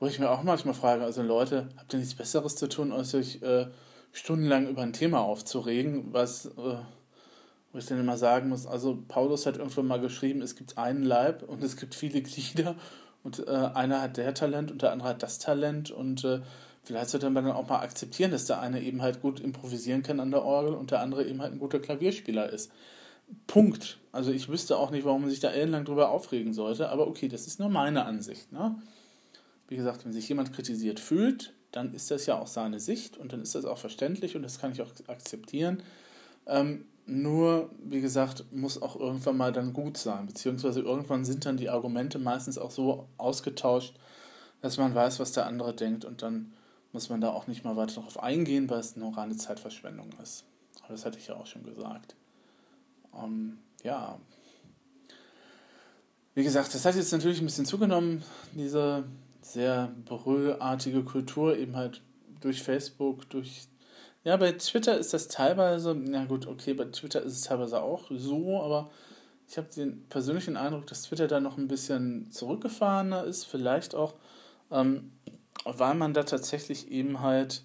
wo ich mir auch manchmal frage, also Leute, habt ihr nichts Besseres zu tun, als euch äh, stundenlang über ein Thema aufzuregen, was, äh, wo ich dann immer sagen muss, also Paulus hat irgendwann mal geschrieben, es gibt einen Leib und es gibt viele Glieder und äh, einer hat der Talent und der andere hat das Talent und äh, vielleicht sollte man dann auch mal akzeptieren, dass der eine eben halt gut improvisieren kann an der Orgel und der andere eben halt ein guter Klavierspieler ist. Punkt. Also ich wüsste auch nicht, warum man sich da ellenlang drüber aufregen sollte, aber okay, das ist nur meine Ansicht. Ne? Wie gesagt, wenn sich jemand kritisiert fühlt, dann ist das ja auch seine Sicht und dann ist das auch verständlich und das kann ich auch akzeptieren. Ähm, nur, wie gesagt, muss auch irgendwann mal dann gut sein, beziehungsweise irgendwann sind dann die Argumente meistens auch so ausgetauscht, dass man weiß, was der andere denkt und dann muss man da auch nicht mal weiter darauf eingehen, weil es nur reine Zeitverschwendung ist. Aber das hatte ich ja auch schon gesagt. Um, ja, wie gesagt, das hat jetzt natürlich ein bisschen zugenommen, diese sehr brüllartige Kultur eben halt durch Facebook, durch, ja, bei Twitter ist das teilweise, na gut, okay, bei Twitter ist es teilweise auch so, aber ich habe den persönlichen Eindruck, dass Twitter da noch ein bisschen zurückgefahrener ist, vielleicht auch, ähm, weil man da tatsächlich eben halt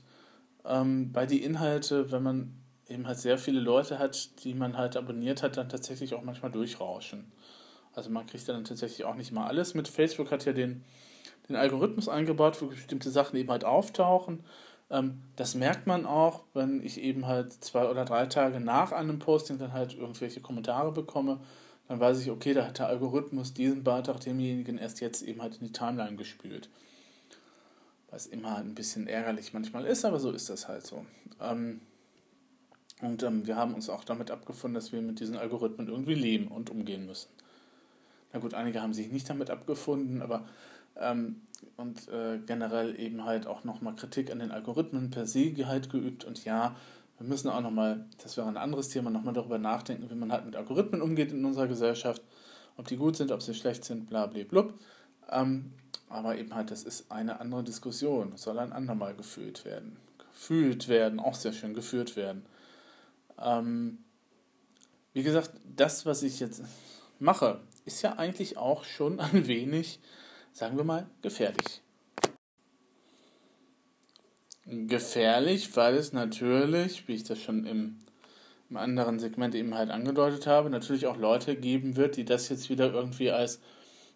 ähm, bei die Inhalte, wenn man eben halt sehr viele Leute hat, die man halt abonniert hat, dann tatsächlich auch manchmal durchrauschen. Also man kriegt dann tatsächlich auch nicht mal alles mit. Facebook hat ja den, den Algorithmus eingebaut, wo bestimmte Sachen eben halt auftauchen. Ähm, das merkt man auch, wenn ich eben halt zwei oder drei Tage nach einem Posting dann halt irgendwelche Kommentare bekomme, dann weiß ich, okay, da hat der Algorithmus diesen Beitrag demjenigen erst jetzt eben halt in die Timeline gespült. Was immer ein bisschen ärgerlich manchmal ist, aber so ist das halt so. Ähm, Und ähm, wir haben uns auch damit abgefunden, dass wir mit diesen Algorithmen irgendwie leben und umgehen müssen. Na gut, einige haben sich nicht damit abgefunden, aber ähm, und äh, generell eben halt auch nochmal Kritik an den Algorithmen per se halt geübt. Und ja, wir müssen auch nochmal, das wäre ein anderes Thema, nochmal darüber nachdenken, wie man halt mit Algorithmen umgeht in unserer Gesellschaft, ob die gut sind, ob sie schlecht sind, bla bla blub. Ähm, aber eben halt, das ist eine andere Diskussion. Das soll ein andermal gefühlt werden. Gefühlt werden, auch sehr schön geführt werden. Wie gesagt, das, was ich jetzt mache, ist ja eigentlich auch schon ein wenig, sagen wir mal, gefährlich. Gefährlich, weil es natürlich, wie ich das schon im, im anderen Segment eben halt angedeutet habe, natürlich auch Leute geben wird, die das jetzt wieder irgendwie als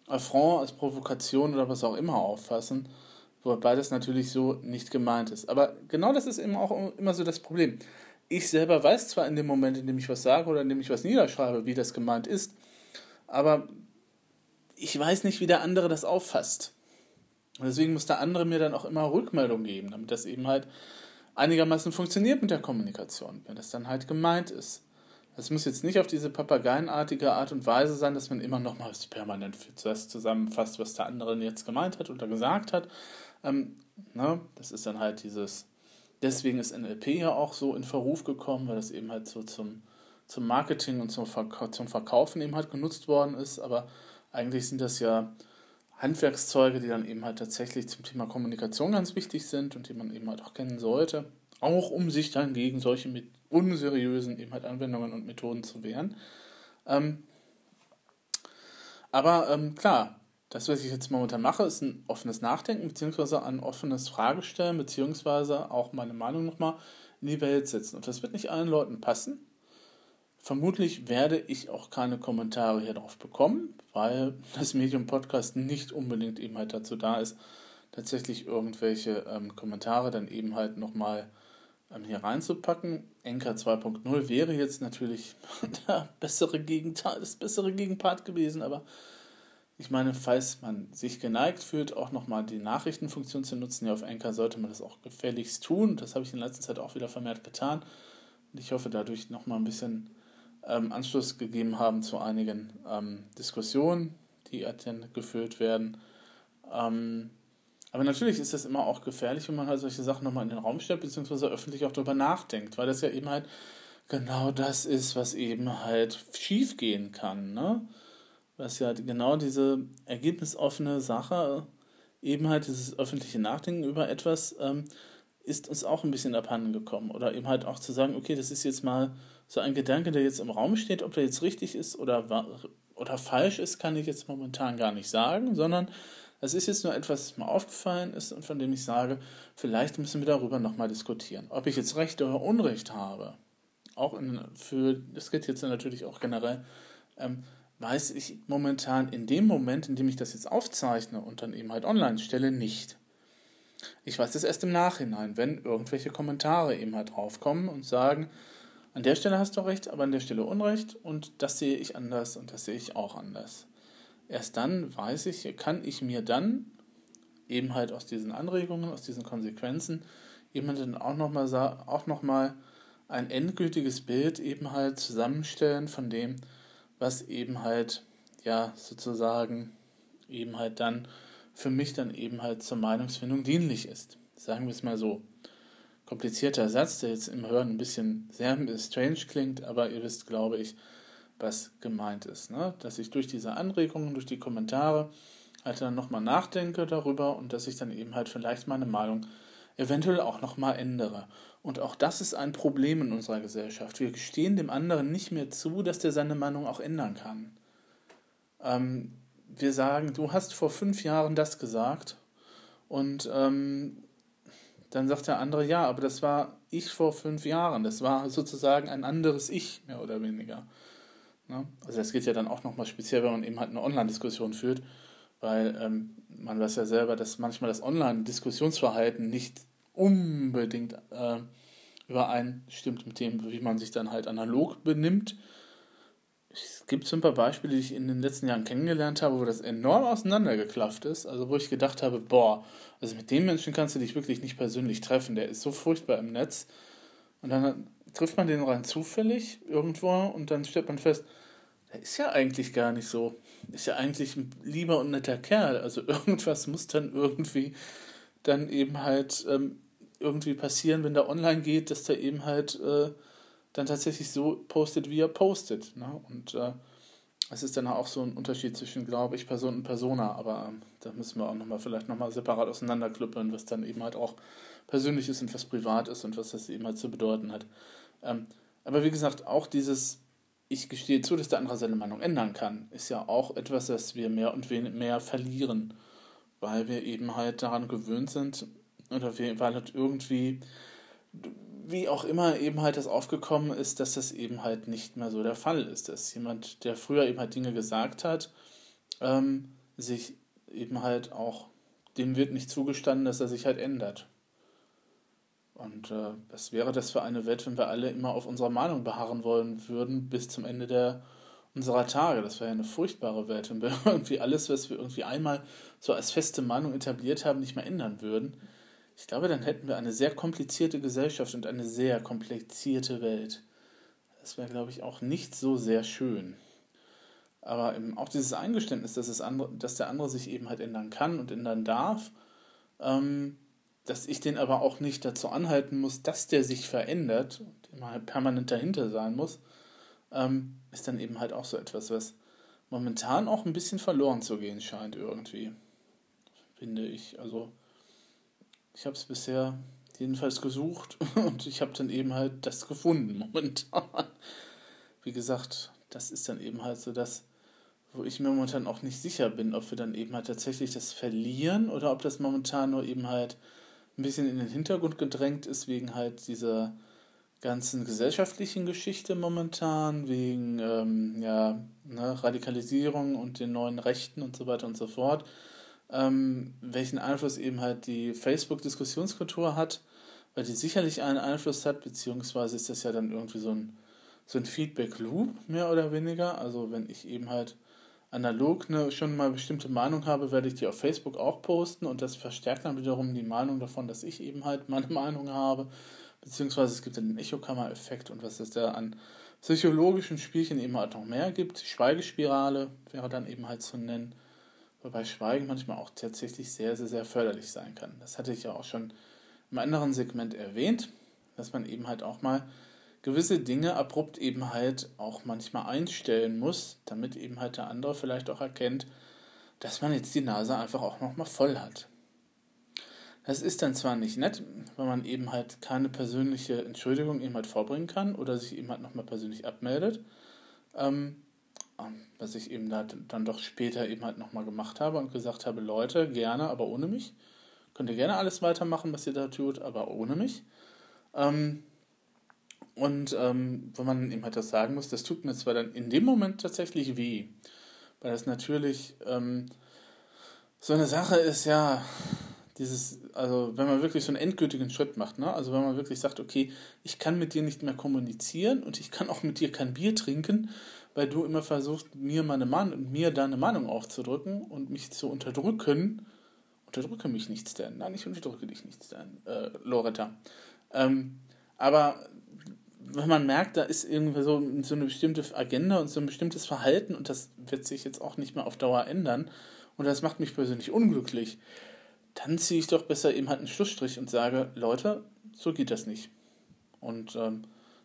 Affront, als Provokation oder was auch immer auffassen, wobei das natürlich so nicht gemeint ist. Aber genau das ist eben auch immer so das Problem. Ich selber weiß zwar in dem Moment, in dem ich was sage oder in dem ich was niederschreibe, wie das gemeint ist, aber ich weiß nicht, wie der andere das auffasst. Und deswegen muss der andere mir dann auch immer Rückmeldung geben, damit das eben halt einigermaßen funktioniert mit der Kommunikation, wenn das dann halt gemeint ist. Das muss jetzt nicht auf diese papageienartige Art und Weise sein, dass man immer nochmal permanent das zusammenfasst, was der andere jetzt gemeint hat oder gesagt hat. Ne? Das ist dann halt dieses, deswegen ist N L P ja auch so in Verruf gekommen, weil das eben halt so zum, zum Marketing und zum, Verka- zum Verkaufen eben halt genutzt worden ist, aber eigentlich sind das ja Handwerkszeuge, die dann eben halt tatsächlich zum Thema Kommunikation ganz wichtig sind und die man eben halt auch kennen sollte, auch um sich dann gegen solche mit unseriösen eben halt Anwendungen und Methoden zu wehren. Ähm, aber ähm, klar, das, was ich jetzt momentan mache, ist ein offenes Nachdenken beziehungsweise ein offenes Fragestellen beziehungsweise auch meine Meinung nochmal in die Welt setzen. Und das wird nicht allen Leuten passen. Vermutlich werde ich auch keine Kommentare hier drauf bekommen, weil das Medium Podcast nicht unbedingt eben halt dazu da ist, tatsächlich irgendwelche ähm, Kommentare dann eben halt nochmal ähm, hier reinzupacken. Anchor zwei Punkt null wäre jetzt natürlich der bessere Gegenteil, das bessere Gegenpart gewesen, aber ich meine, falls man sich geneigt fühlt, auch nochmal die Nachrichtenfunktion zu nutzen, hier auf Anchor, sollte man das auch gefälligst tun. Das habe ich in letzter Zeit auch wieder vermehrt getan und ich hoffe dadurch nochmal ein bisschen Ähm, Anschluss gegeben haben zu einigen ähm, Diskussionen, die dann geführt werden. Ähm, aber natürlich ist das immer auch gefährlich, wenn man halt solche Sachen nochmal in den Raum stellt, beziehungsweise öffentlich auch darüber nachdenkt, weil das ja eben halt genau das ist, was eben halt schief gehen kann, ne? Was ja genau diese ergebnisoffene Sache, eben halt dieses öffentliche Nachdenken über etwas, ähm, ist uns auch ein bisschen abhanden gekommen. Oder eben halt auch zu sagen, okay, das ist jetzt mal so ein Gedanke, der jetzt im Raum steht, ob der jetzt richtig ist oder, oder falsch ist, kann ich jetzt momentan gar nicht sagen, sondern das ist jetzt nur etwas, was mir aufgefallen ist und von dem ich sage, vielleicht müssen wir darüber nochmal diskutieren. Ob ich jetzt Recht oder Unrecht habe, auch in, für, das geht jetzt natürlich auch generell, ähm, weiß ich momentan in dem Moment, in dem ich das jetzt aufzeichne und dann eben halt online stelle, nicht. Ich weiß das erst im Nachhinein, wenn irgendwelche Kommentare eben halt draufkommen und sagen, an der Stelle hast du recht, aber an der Stelle Unrecht und das sehe ich anders und das sehe ich auch anders. Erst dann weiß ich, kann ich mir dann eben halt aus diesen Anregungen, aus diesen Konsequenzen eben dann auch nochmal auch noch mal ein endgültiges Bild eben halt zusammenstellen von dem, was eben halt, ja, sozusagen eben halt dann für mich dann eben halt zur Meinungsfindung dienlich ist. Sagen wir es mal so. Komplizierter Satz, der jetzt im Hören ein bisschen sehr strange klingt, aber ihr wisst, glaube ich, was gemeint ist, ne? Dass ich durch diese Anregungen, durch die Kommentare halt dann nochmal nachdenke darüber und dass ich dann eben halt vielleicht meine Meinung eventuell auch nochmal ändere. Und auch das ist ein Problem in unserer Gesellschaft. Wir gestehen dem anderen nicht mehr zu, dass der seine Meinung auch ändern kann. Ähm, wir sagen, du hast vor fünf Jahren das gesagt und ähm, dann sagt der andere, ja, aber das war ich vor fünf Jahren. Das war sozusagen ein anderes Ich, mehr oder weniger. Ne? Also das geht ja dann auch nochmal speziell, wenn man eben halt eine Online-Diskussion führt, weil ähm, man weiß ja selber, dass manchmal das Online-Diskussionsverhalten nicht unbedingt äh, übereinstimmt mit dem, wie man sich dann halt analog benimmt. Es gibt so ein paar Beispiele, die ich in den letzten Jahren kennengelernt habe, wo das enorm auseinandergeklafft ist, also wo ich gedacht habe, boah, also mit dem Menschen kannst du dich wirklich nicht persönlich treffen, der ist so furchtbar im Netz. Und dann trifft man den rein zufällig irgendwo und dann stellt man fest, der ist ja eigentlich gar nicht so, ist ja eigentlich ein lieber und netter Kerl, also irgendwas muss dann irgendwie dann eben halt ähm, irgendwie passieren, wenn der online geht, dass der eben halt äh, dann tatsächlich so postet, wie er postet. Ne? Und äh, es ist dann auch so ein Unterschied zwischen, glaube ich, Person und Persona, aber ähm, da müssen wir auch nochmal vielleicht nochmal separat auseinanderklüppeln, was dann eben halt auch persönlich ist und was privat ist und was das eben halt zu bedeuten hat. Ähm, aber wie gesagt, auch dieses, ich gestehe zu, dass der andere seine Meinung ändern kann, ist ja auch etwas, das wir mehr und mehr verlieren, weil wir eben halt daran gewöhnt sind oder wir, weil halt irgendwie, wie auch immer eben halt das aufgekommen ist, dass das eben halt nicht mehr so der Fall ist, dass jemand, der früher eben halt Dinge gesagt hat, ähm, sich eben halt auch, dem wird nicht zugestanden, dass er sich halt ändert. Und äh, was wäre das für eine Welt, wenn wir alle immer auf unserer Meinung beharren wollen würden, bis zum Ende der, unserer Tage? Das wäre ja eine furchtbare Welt, wenn wir irgendwie alles, was wir irgendwie einmal so als feste Meinung etabliert haben, nicht mehr ändern würden. Ich glaube, dann hätten wir eine sehr komplizierte Gesellschaft und eine sehr komplizierte Welt. Das wäre, glaube ich, auch nicht so sehr schön. Aber eben auch dieses Eingeständnis, dass, es andere, dass der andere sich eben halt ändern kann und ändern darf, ähm, dass ich den aber auch nicht dazu anhalten muss, dass der sich verändert, der mal permanent dahinter sein muss, ähm, ist dann eben halt auch so etwas, was momentan auch ein bisschen verloren zu gehen scheint irgendwie, finde ich. Also ich habe es bisher jedenfalls gesucht und ich habe dann eben halt das gefunden momentan. Wie gesagt, das ist dann eben halt so das, wo ich mir momentan auch nicht sicher bin, ob wir dann eben halt tatsächlich das verlieren oder ob das momentan nur eben halt ein bisschen in den Hintergrund gedrängt ist, wegen halt dieser ganzen gesellschaftlichen Geschichte momentan, wegen ähm, ja, ne, Radikalisierung und den neuen Rechten und so weiter und so fort, ähm, welchen Einfluss eben halt die Facebook-Diskussionskultur hat, weil die sicherlich einen Einfluss hat, beziehungsweise ist das ja dann irgendwie so ein, so ein Feedback-Loop, mehr oder weniger, also wenn ich eben halt analog ne, schon mal bestimmte Meinung habe, werde ich die auf Facebook auch posten und das verstärkt dann wiederum die Meinung davon, dass ich eben halt meine Meinung habe, beziehungsweise es gibt dann den Echokammer-Effekt und was es da an psychologischen Spielchen eben halt noch mehr gibt. Die Schweigespirale wäre dann eben halt zu nennen, wobei Schweigen manchmal auch tatsächlich sehr, sehr, sehr förderlich sein kann. Das hatte ich ja auch schon im anderen Segment erwähnt, dass man eben halt auch mal gewisse Dinge abrupt eben halt auch manchmal einstellen muss, damit eben halt der andere vielleicht auch erkennt, dass man jetzt die Nase einfach auch nochmal voll hat. Das ist dann zwar nicht nett, weil man eben halt keine persönliche Entschuldigung eben halt vorbringen kann oder sich eben halt nochmal persönlich abmeldet, ähm, was ich eben dann doch später eben halt nochmal gemacht habe und gesagt habe, Leute, gerne, aber ohne mich. Könnt ihr gerne alles weitermachen, was ihr da tut, aber ohne mich. Ähm, Und ähm, wenn man eben halt das sagen muss, das tut mir zwar dann in dem Moment tatsächlich weh, weil das natürlich ähm, so eine Sache ist, ja, dieses, also wenn man wirklich so einen endgültigen Schritt macht, ne? Also wenn man wirklich sagt, okay, ich kann mit dir nicht mehr kommunizieren und ich kann auch mit dir kein Bier trinken, weil du immer versuchst, mir meine Meinung, mir deine Meinung aufzudrücken und mich zu unterdrücken. Unterdrücke mich nicht, Stan. Nein, ich unterdrücke dich nicht, Stan. Äh, Loretta. Ähm, aber wenn man merkt, da ist irgendwie so, so eine bestimmte Agenda und so ein bestimmtes Verhalten und das wird sich jetzt auch nicht mehr auf Dauer ändern und das macht mich persönlich unglücklich, dann ziehe ich doch besser eben halt einen Schlussstrich und sage, Leute, so geht das nicht. Und ähm,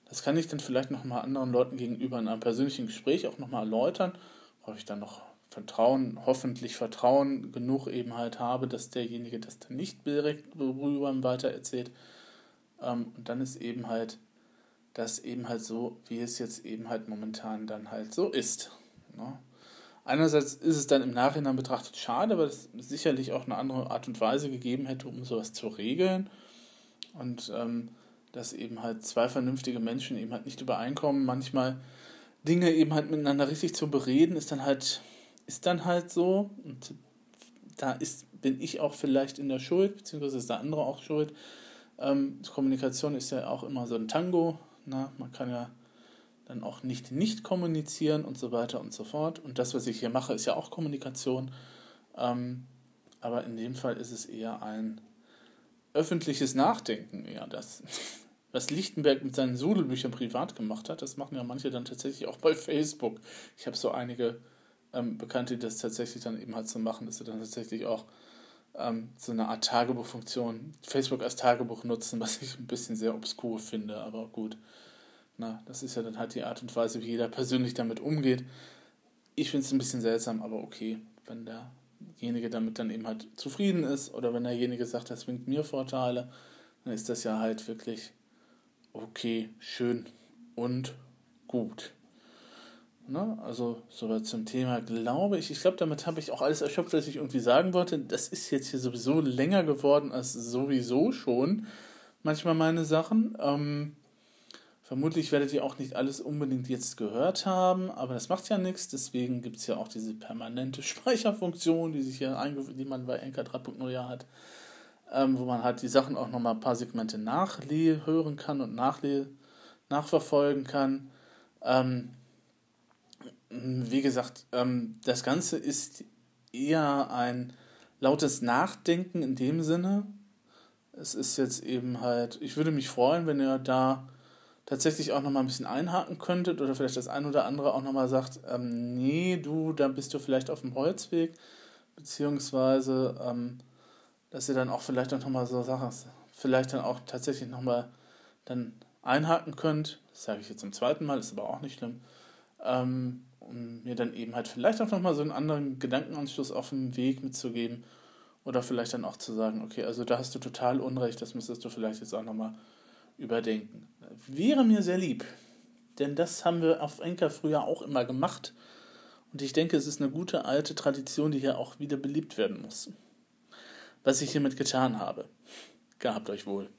das kann ich dann vielleicht nochmal anderen Leuten gegenüber in einem persönlichen Gespräch auch nochmal erläutern, ob ich dann noch Vertrauen, hoffentlich Vertrauen genug eben halt habe, dass derjenige das dann nicht direkt rüber weiter erzählt. Ähm, und dann ist eben halt das eben halt so, wie es jetzt eben halt momentan dann halt so ist. Ne? Einerseits ist es dann im Nachhinein betrachtet schade, weil es sicherlich auch eine andere Art und Weise gegeben hätte, um sowas zu regeln. Und ähm, dass eben halt zwei vernünftige Menschen eben halt nicht übereinkommen, manchmal Dinge eben halt miteinander richtig zu bereden, ist dann halt, ist dann halt so. Und da ist, bin ich auch vielleicht in der Schuld, beziehungsweise ist der andere auch schuld. Ähm, Kommunikation ist ja auch immer so ein Tango. Na, man kann ja dann auch nicht nicht kommunizieren und so weiter und so fort. Und das, was ich hier mache, ist ja auch Kommunikation. Ähm, aber in dem Fall ist es eher ein öffentliches Nachdenken. Eher das, was Lichtenberg mit seinen Sudelbüchern privat gemacht hat, das machen ja manche dann tatsächlich auch bei Facebook. Ich habe so einige ähm, Bekannte, die das tatsächlich dann eben halt so machen, dass sie dann tatsächlich auch ähm, so eine Art Tagebuchfunktion, Facebook als Tagebuch nutzen, was ich ein bisschen sehr obskur finde, aber gut. Na, das ist ja dann halt die Art und Weise, wie jeder persönlich damit umgeht. Ich finde es ein bisschen seltsam, aber okay, wenn derjenige damit dann eben halt zufrieden ist oder wenn derjenige sagt, das bringt mir Vorteile, dann ist das ja halt wirklich okay, schön und gut. Na, also soweit zum Thema, glaube ich. Ich glaube, damit habe ich auch alles erschöpft, was ich irgendwie sagen wollte. Das ist jetzt hier sowieso länger geworden als sowieso schon manchmal meine Sachen. Ähm, Vermutlich werdet ihr auch nicht alles unbedingt jetzt gehört haben, aber das macht ja nichts, deswegen gibt es ja auch diese permanente Speicherfunktion, die sich hier einge- die man bei Anchor drei Punkt null ja hat, ähm, wo man halt die Sachen auch nochmal ein paar Segmente nachhören kann und nachle- nachverfolgen kann. Ähm, wie gesagt, ähm, das Ganze ist eher ein lautes Nachdenken in dem Sinne. Es ist jetzt eben halt, ich würde mich freuen, wenn ihr da tatsächlich auch nochmal ein bisschen einhaken könntet oder vielleicht das ein oder andere auch nochmal sagt, ähm, nee, du, da bist du vielleicht auf dem Holzweg, beziehungsweise ähm, dass ihr dann auch vielleicht auch nochmal so Sachen, vielleicht dann auch tatsächlich nochmal dann einhaken könnt. Das sage ich jetzt zum zweiten Mal, ist aber auch nicht schlimm. Ähm, um mir dann eben halt vielleicht auch nochmal so einen anderen Gedankenanschluss auf dem Weg mitzugeben oder vielleicht dann auch zu sagen, okay, also da hast du total Unrecht, das müsstest du vielleicht jetzt auch nochmal überdenken. Wäre mir sehr lieb, denn das haben wir auf Anchor früher auch immer gemacht und ich denke, es ist eine gute alte Tradition, die hier auch wieder beliebt werden muss. Was ich hiermit getan habe. Gehabt euch wohl.